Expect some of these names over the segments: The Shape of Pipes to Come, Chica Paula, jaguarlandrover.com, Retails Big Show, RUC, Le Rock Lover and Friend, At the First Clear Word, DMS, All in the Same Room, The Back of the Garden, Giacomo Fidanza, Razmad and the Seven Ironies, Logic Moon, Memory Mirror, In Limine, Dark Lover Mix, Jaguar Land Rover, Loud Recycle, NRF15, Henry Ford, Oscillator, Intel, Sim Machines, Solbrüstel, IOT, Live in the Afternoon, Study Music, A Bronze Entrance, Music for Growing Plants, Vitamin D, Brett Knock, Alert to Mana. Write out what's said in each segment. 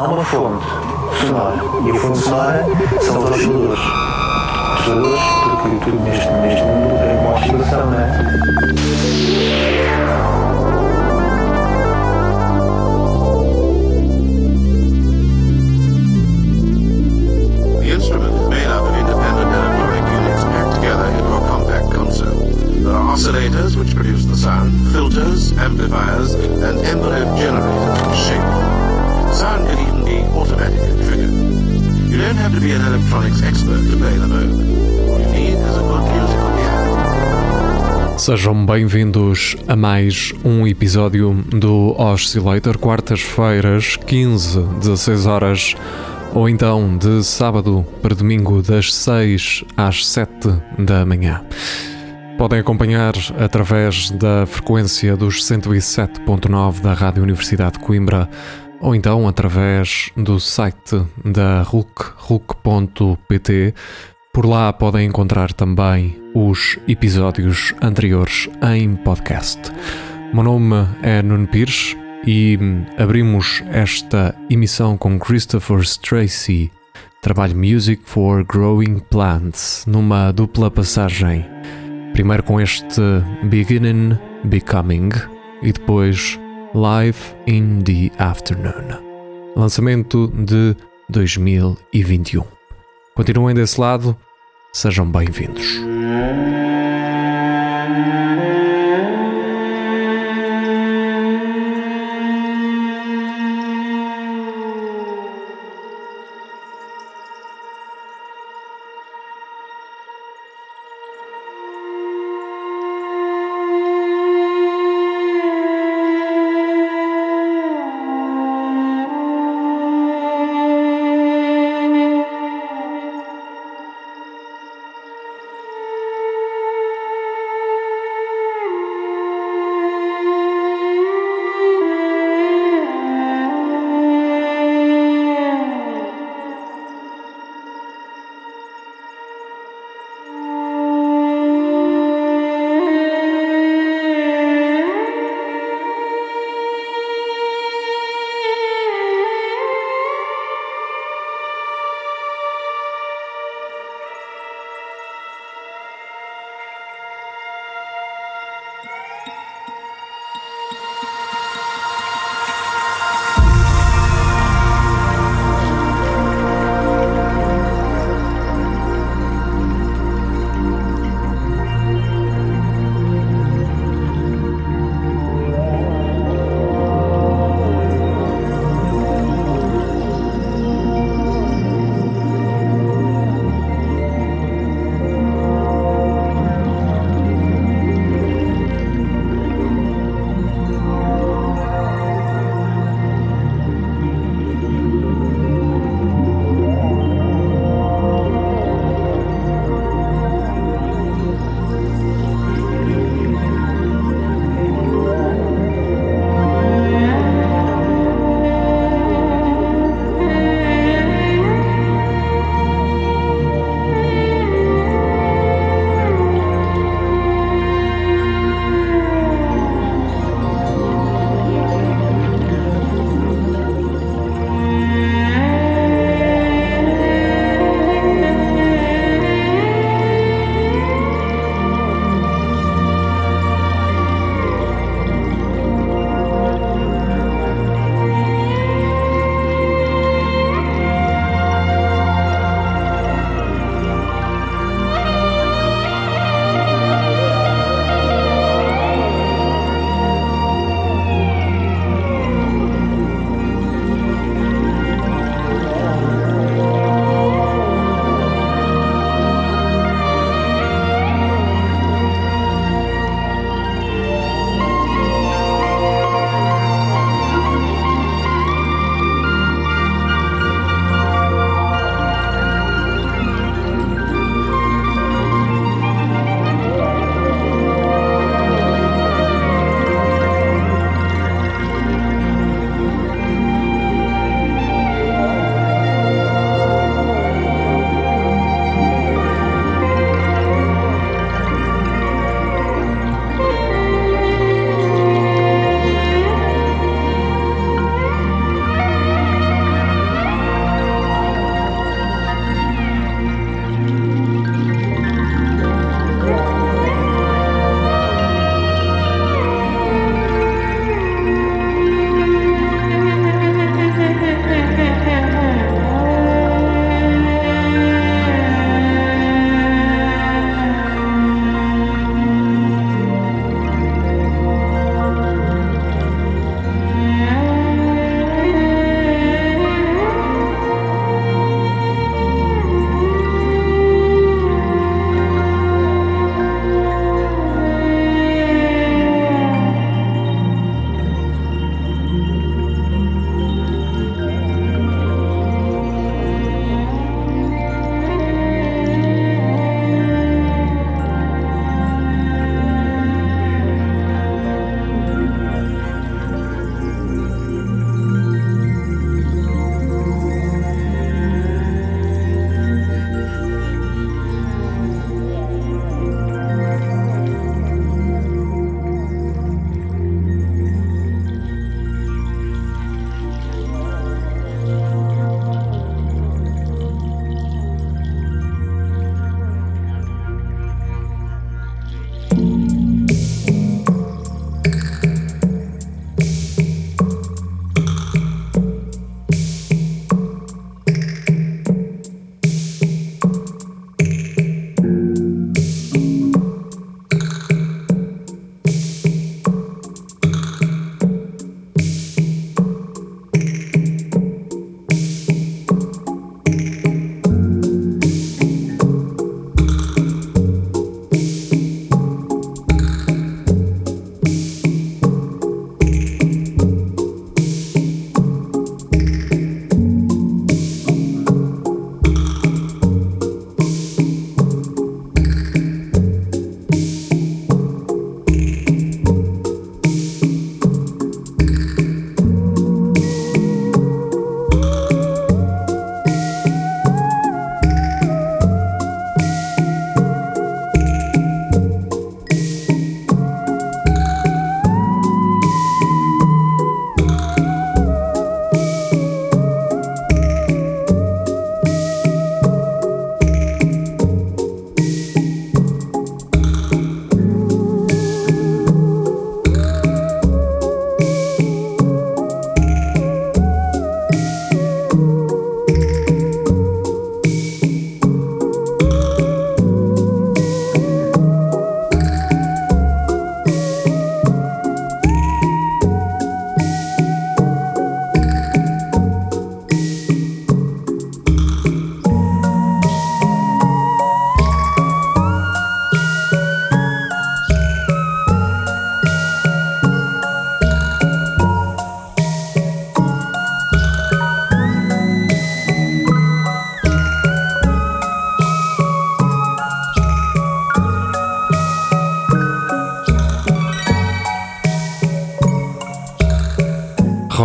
há uma fonte sonora. E a fonte sonora são os osciladores. Osciladores, porque tudo neste mundo é uma oscilação, não é? Oscillators which produce the sound, filters, amplifiers, and envelope generators to shape them. Sound can even be automatic and triggered. You don't have to be an electronics expert to play the mode. All you need is a good musical piano. Sejam bem-vindos a mais um episódio do Oscillator, quartas-feiras, 15, 16 horas, ou então de sábado para domingo, das 6 às 7 da manhã. Podem acompanhar através da frequência dos 107.9 da Rádio Universidade de Coimbra ou então através do site da RUC.pt. Por lá podem encontrar também os episódios anteriores em podcast. O meu nome é Nuno Pires e abrimos esta emissão com Christopher Stracy, trabalho Music for Growing Plants, numa dupla passagem. Primeiro com este Beginning Becoming e depois Live in the Afternoon. Lançamento de 2021. Continuem desse lado, sejam bem-vindos.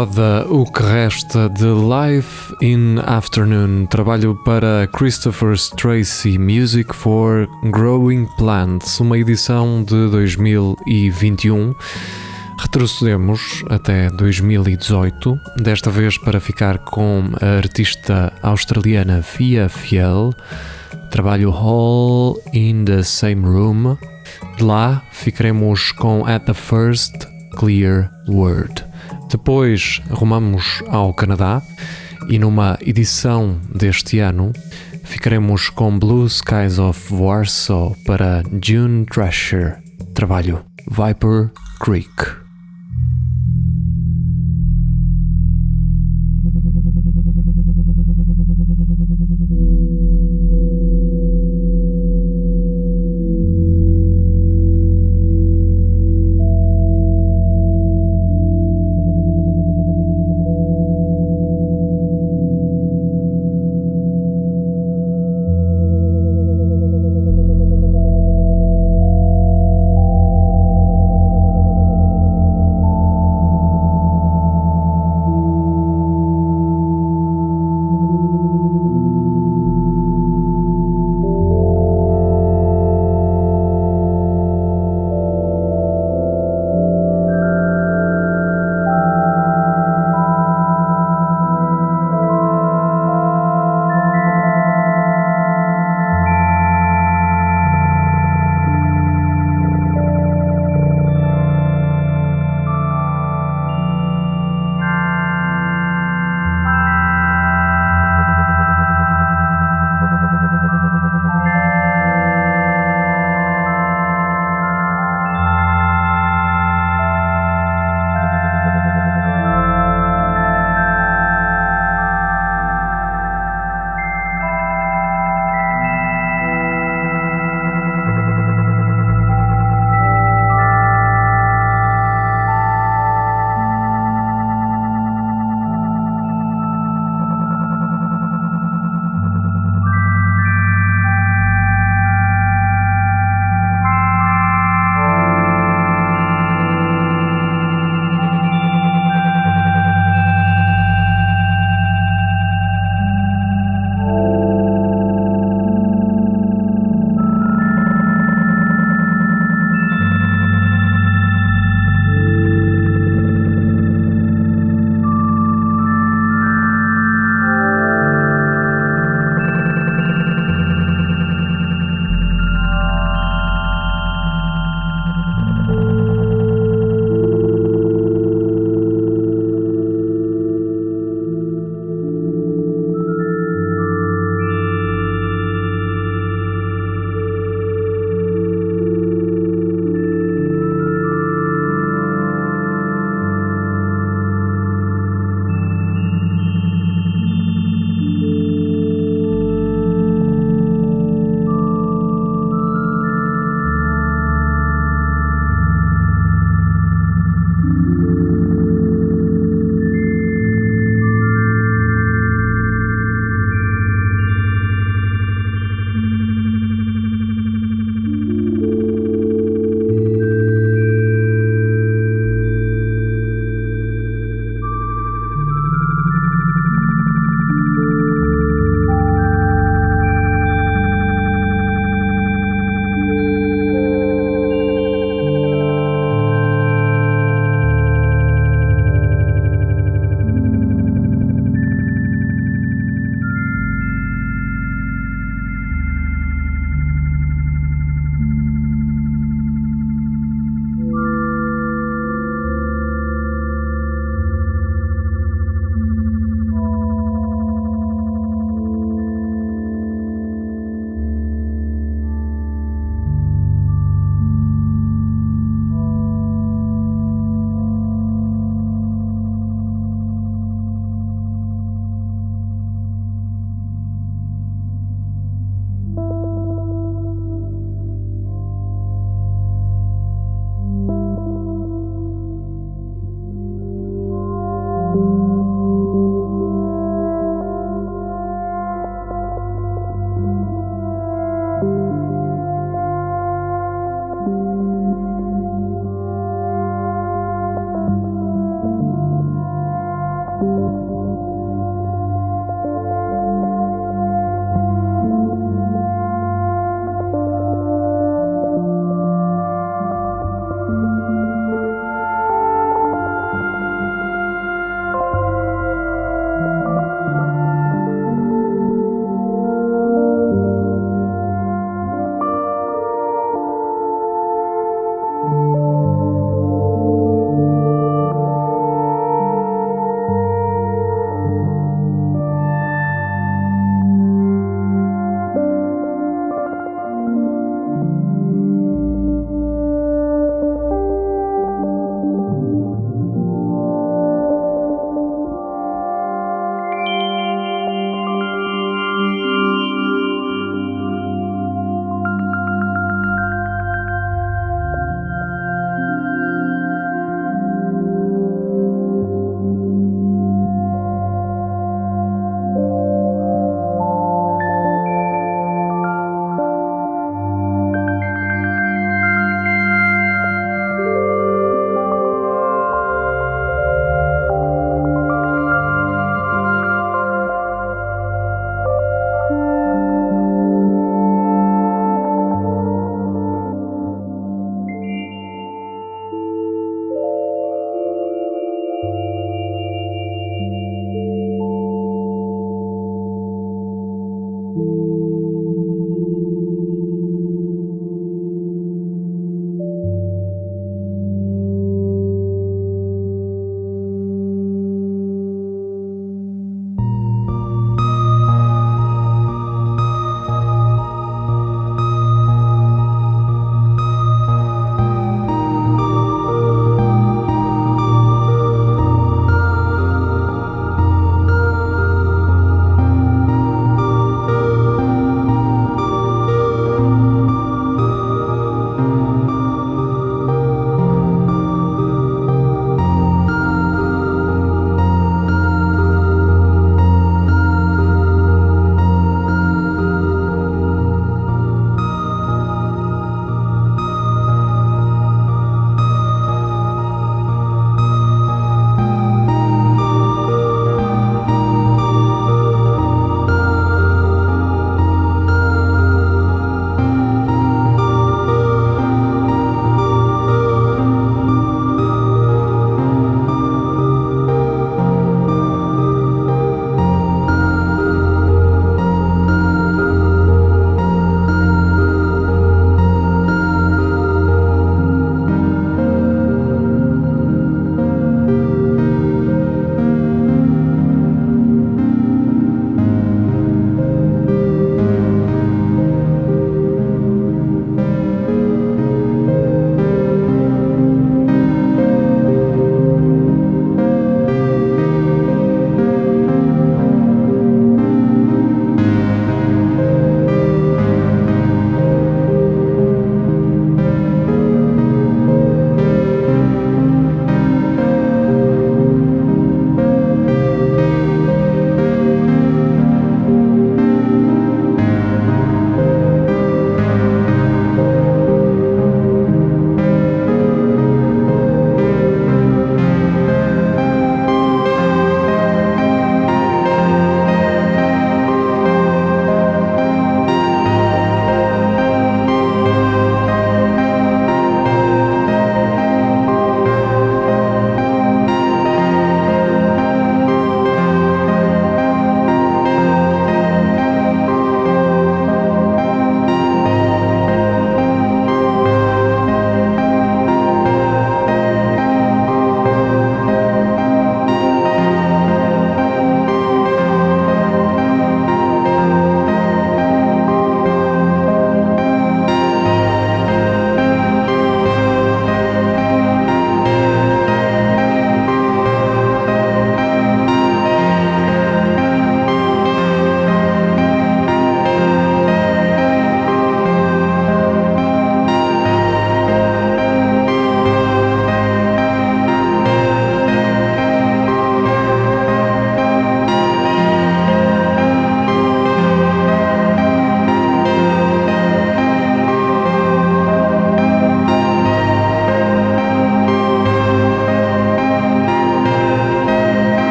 roda o que resta de Live in the Afternoon, trabalho para Christopher Stracy, Music for Growing Plants, uma edição de 2021. Retrocedemos até 2018, desta vez para ficar com a artista australiana Fia Fjell, trabalho All in the Same Room. De lá ficaremos com At the First Clear Word. Depois rumamos ao Canadá e numa edição deste ano ficaremos com Blue Skies of Warsaw para June Thrasher, trabalho Viper Creek.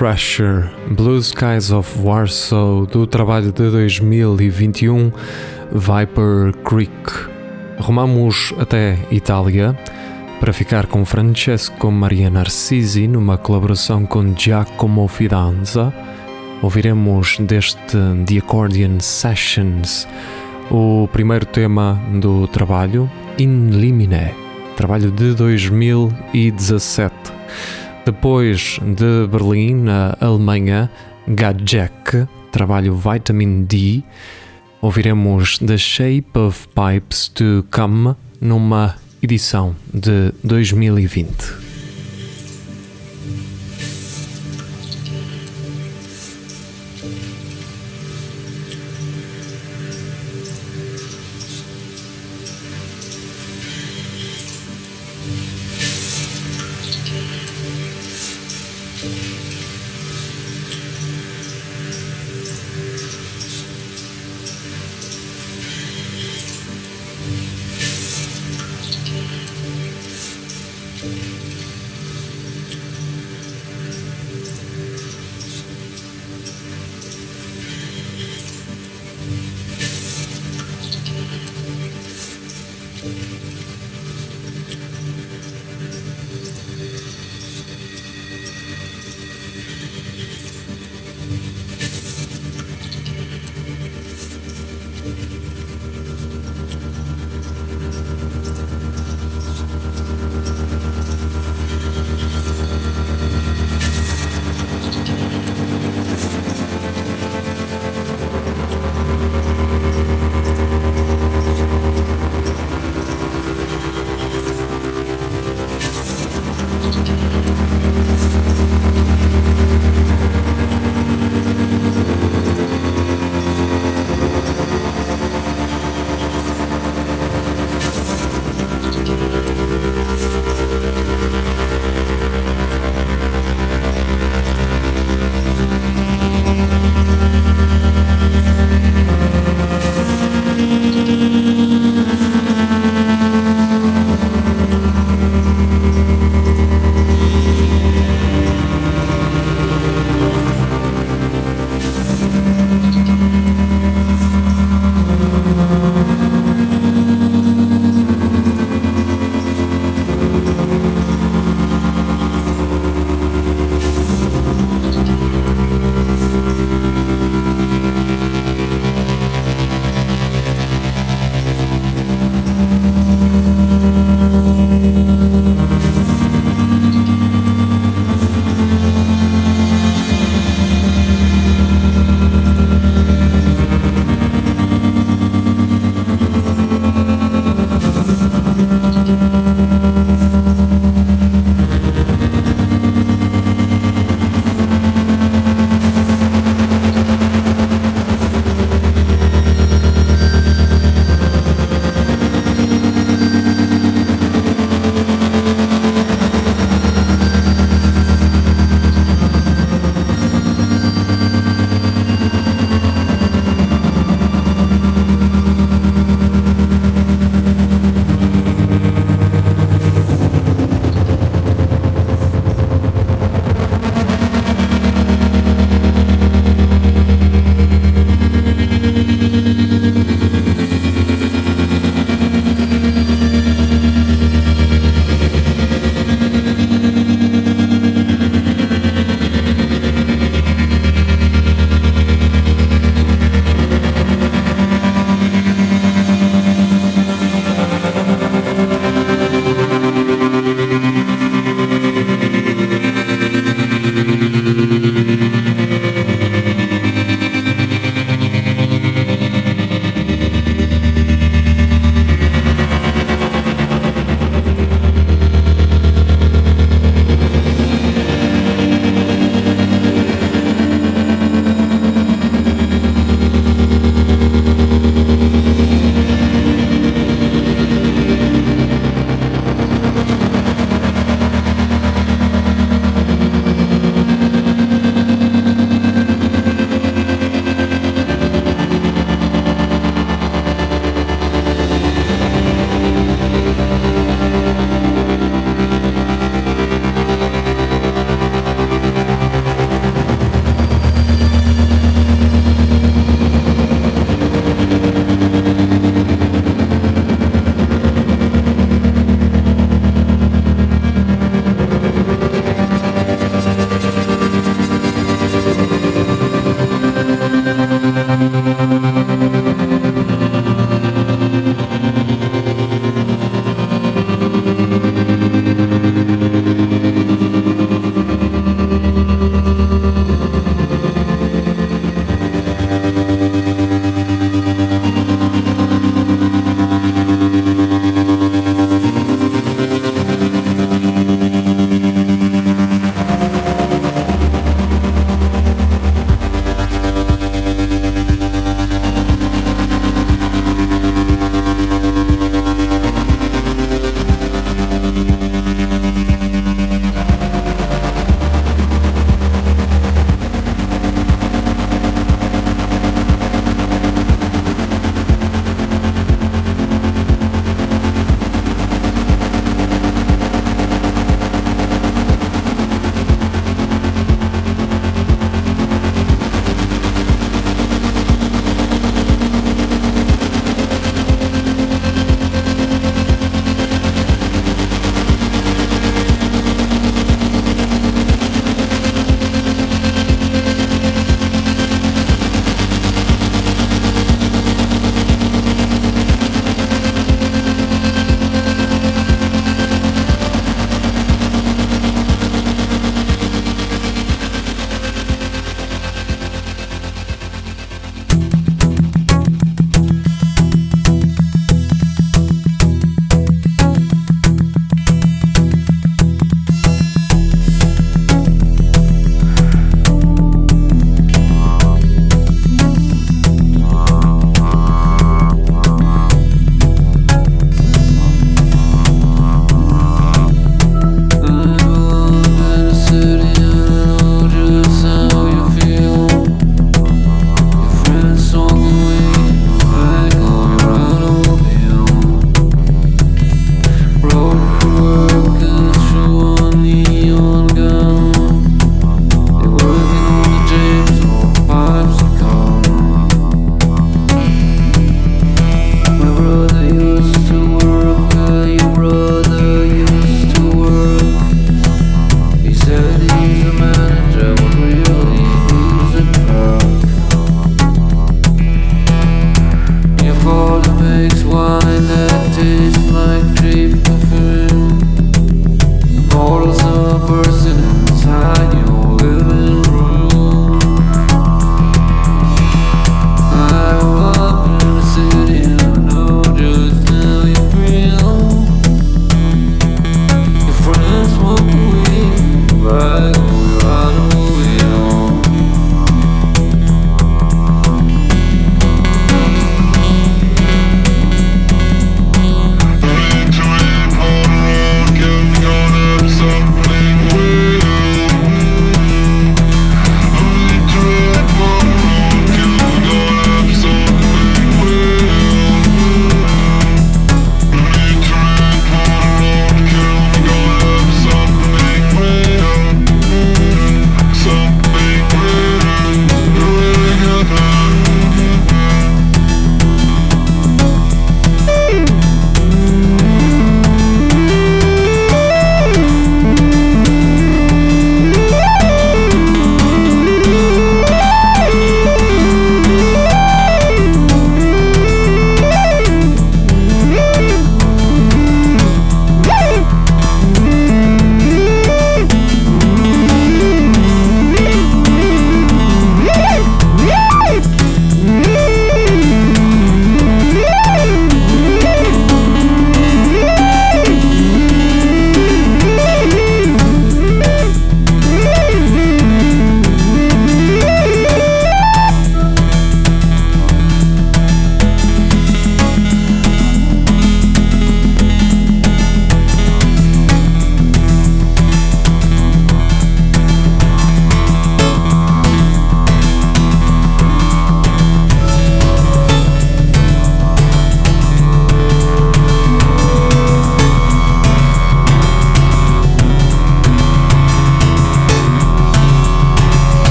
Thrasher, Blue Skies of Warsaw, do trabalho de 2021, Viper Creek. Rumamos até Itália para ficar com Francesco Maria Narcisi numa colaboração com Giacomo Fidanza. Ouviremos deste The Accordion Sessions o primeiro tema do trabalho, In Limine, trabalho de 2017. Depois de Berlim, na Alemanha, Gajek, trabalho Vitamin D. Ouviremos The Shape of Pipes to Come numa edição de 2020.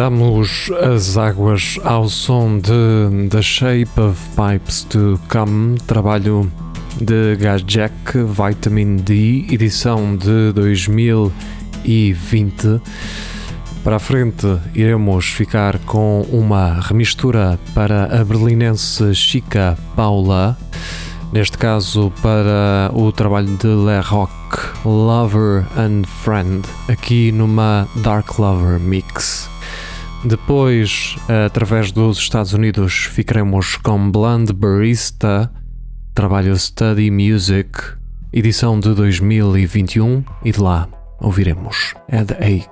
Agitamos as águas ao som de The Shape of Pipes to Come, trabalho de Gajek, Vitamin D, edição de 2020. Para a frente iremos ficar com uma remistura para a berlinense Chica Paula, neste caso para o trabalho de Le Rock Lover and Friend, aqui numa Dark Lover Mix. Depois, através dos Estados Unidos, ficaremos com Blonde Barista, trabalho Study Music, edição de 2021, e de lá ouviremos Headache.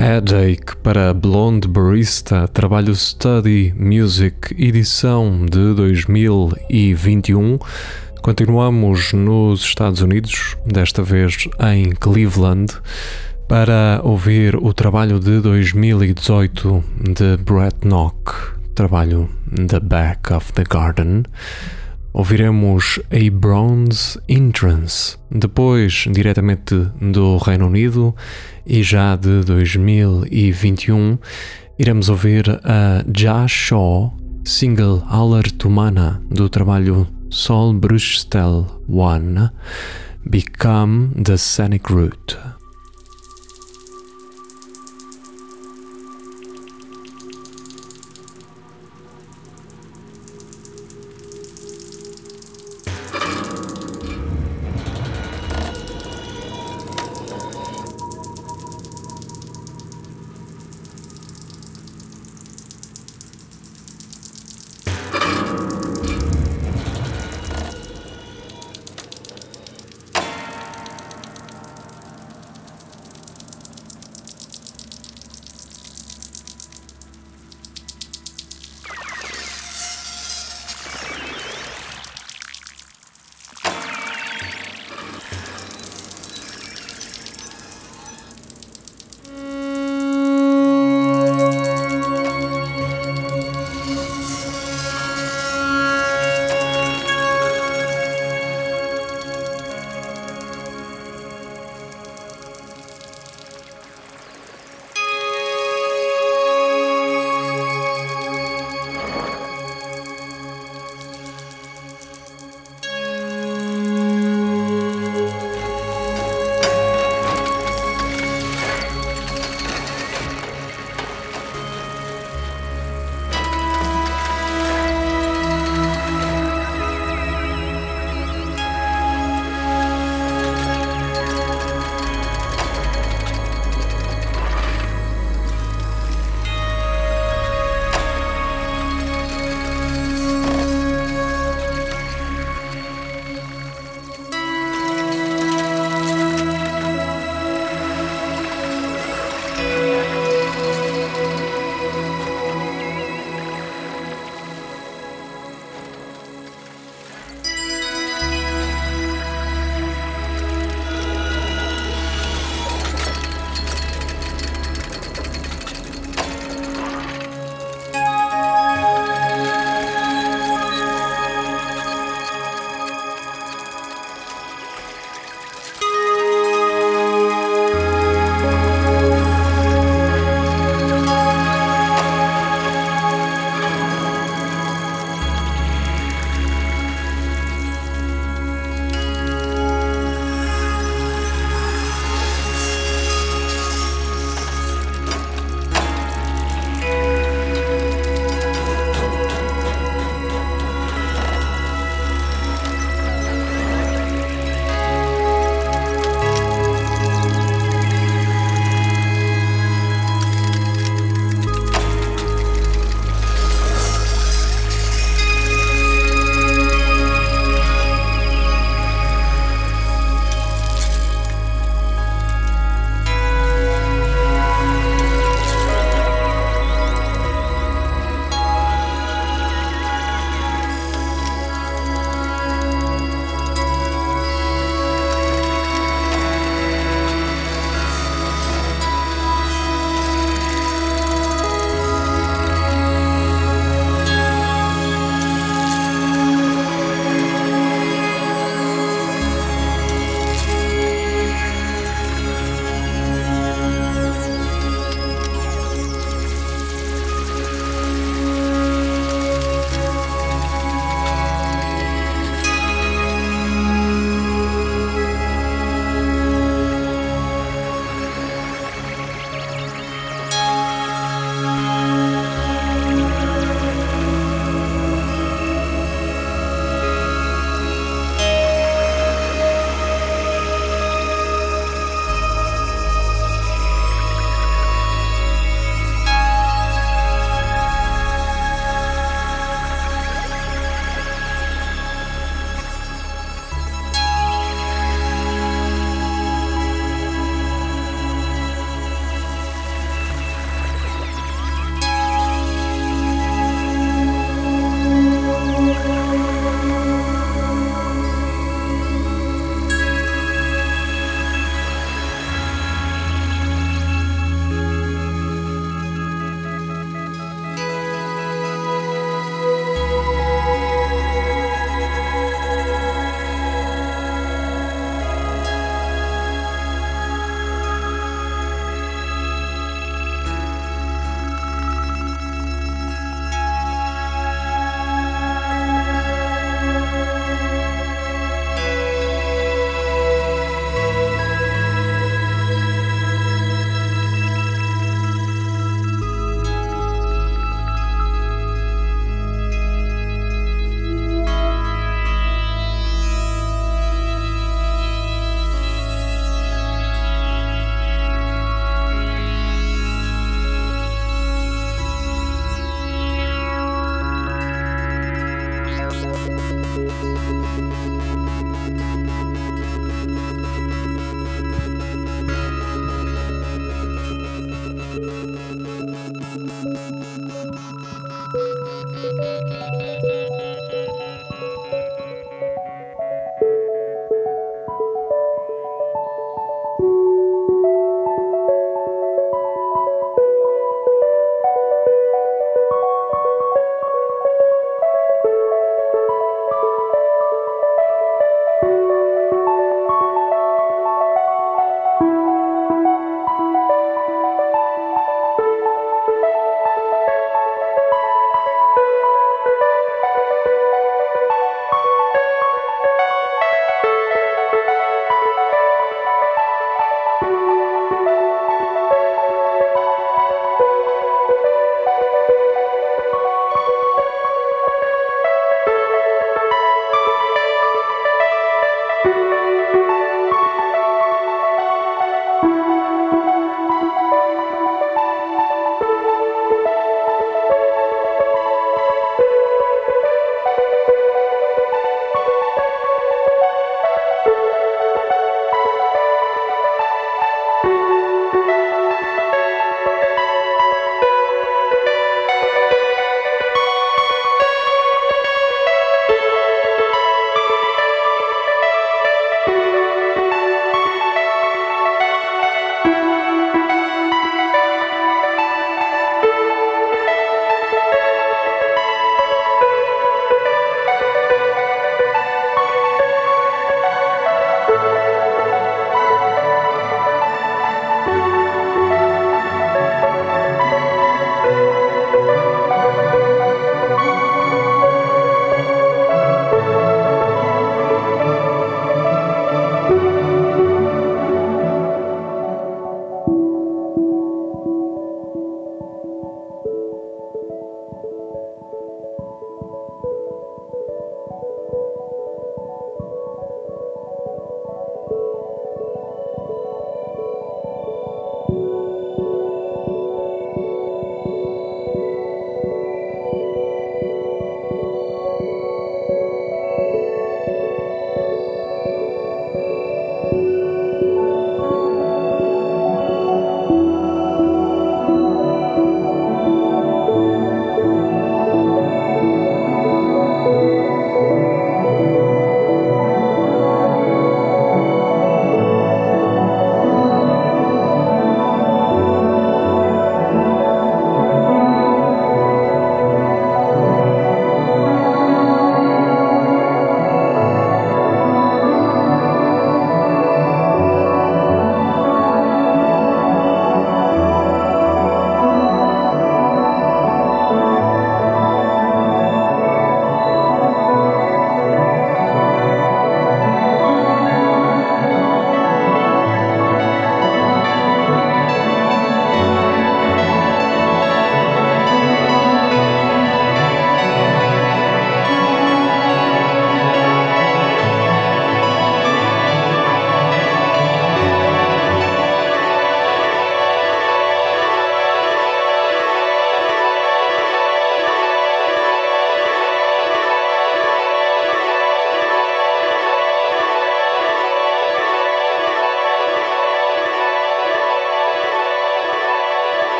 Headache para Blonde Barista, trabalho Study Music, edição de 2021. Continuamos nos Estados Unidos, desta vez em Cleveland, para ouvir o trabalho de 2018 de Brett Knock, trabalho The Back of the Garden. Ouviremos A Bronze Entrance, depois diretamente do Reino Unido e já de 2021 iremos ouvir a Josh Shaw, single Alert to Mana do trabalho Solbrüstel 1, Become the Scenic Route.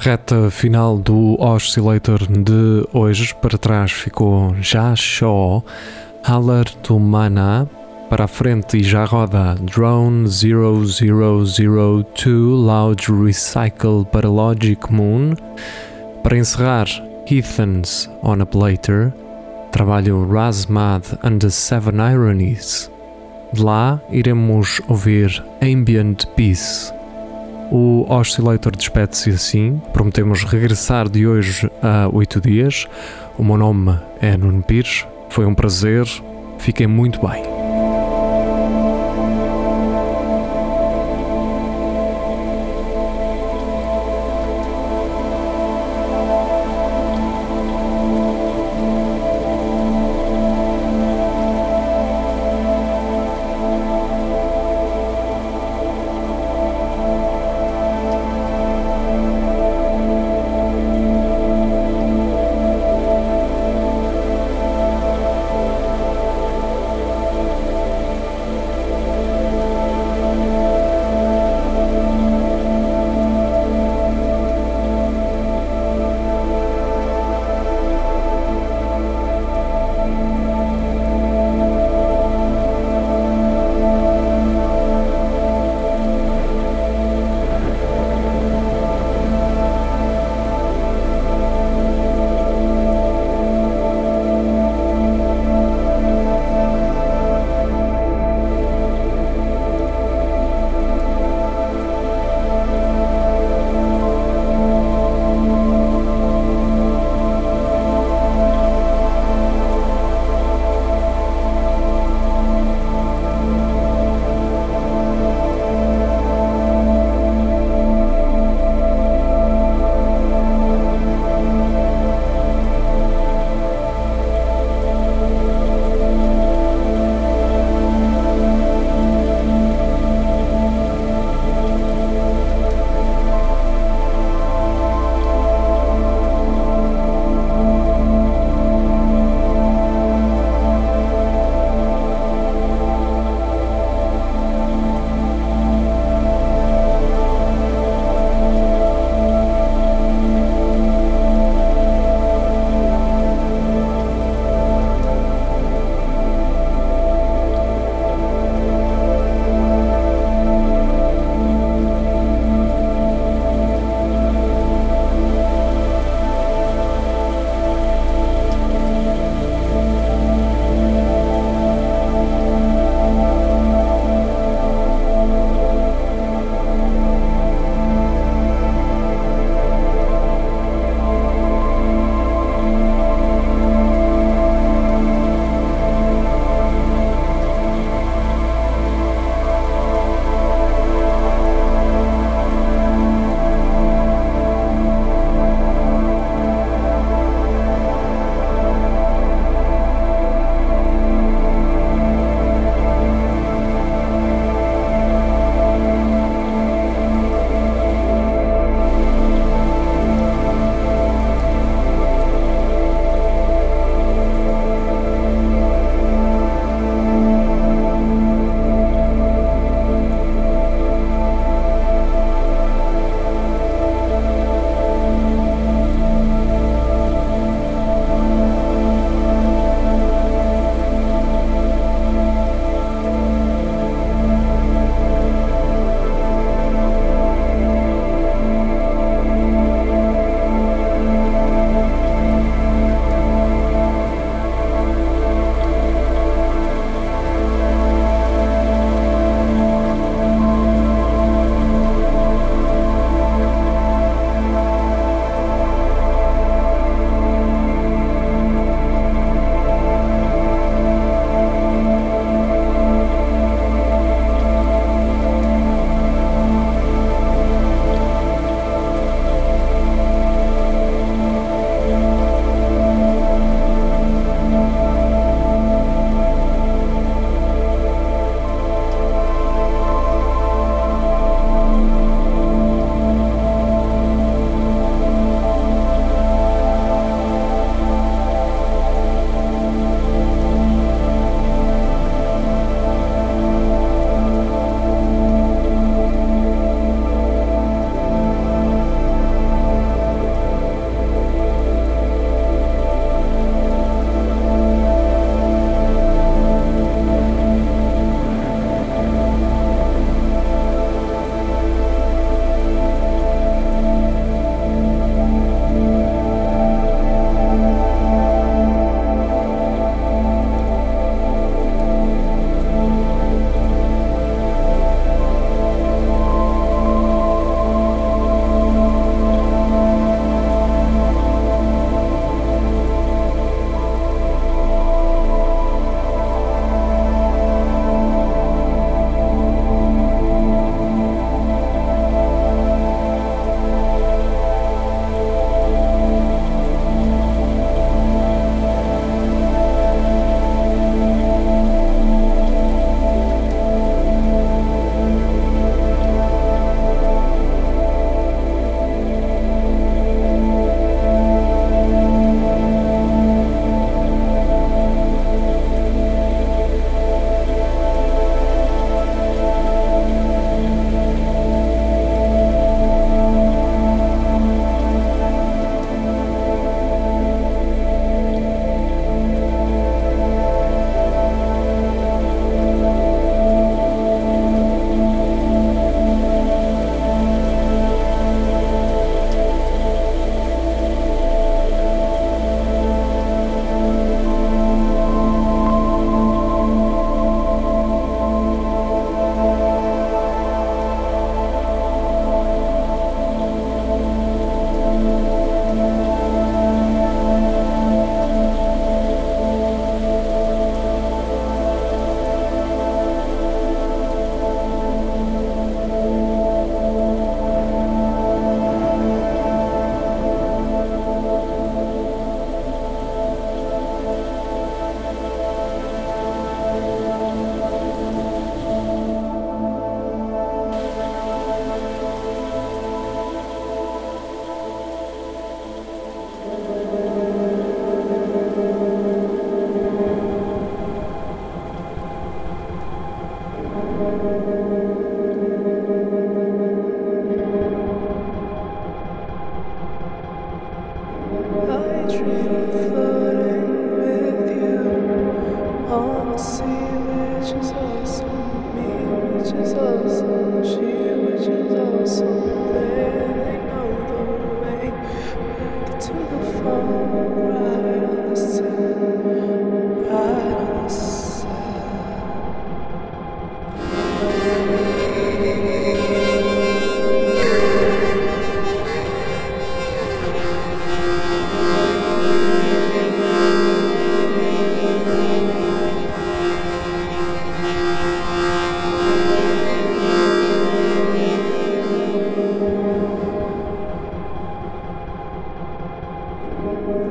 Reta final do Oscillator de hoje. Para trás ficou Josh Shaw, Alert to Mana. Para a frente e já roda Drone 0002, Loud Recycle para Logic Moon. Para encerrar, Ethan's on a Platter, trabalho Razmad and the Seven Ironies. De lá iremos ouvir Ambient Peace. O Oscillator despede-se assim, prometemos regressar de hoje a 8 dias. O meu nome é Nuno Pires, foi um prazer, fiquem muito bem.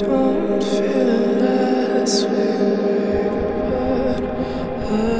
Don't feel the last way, baby, but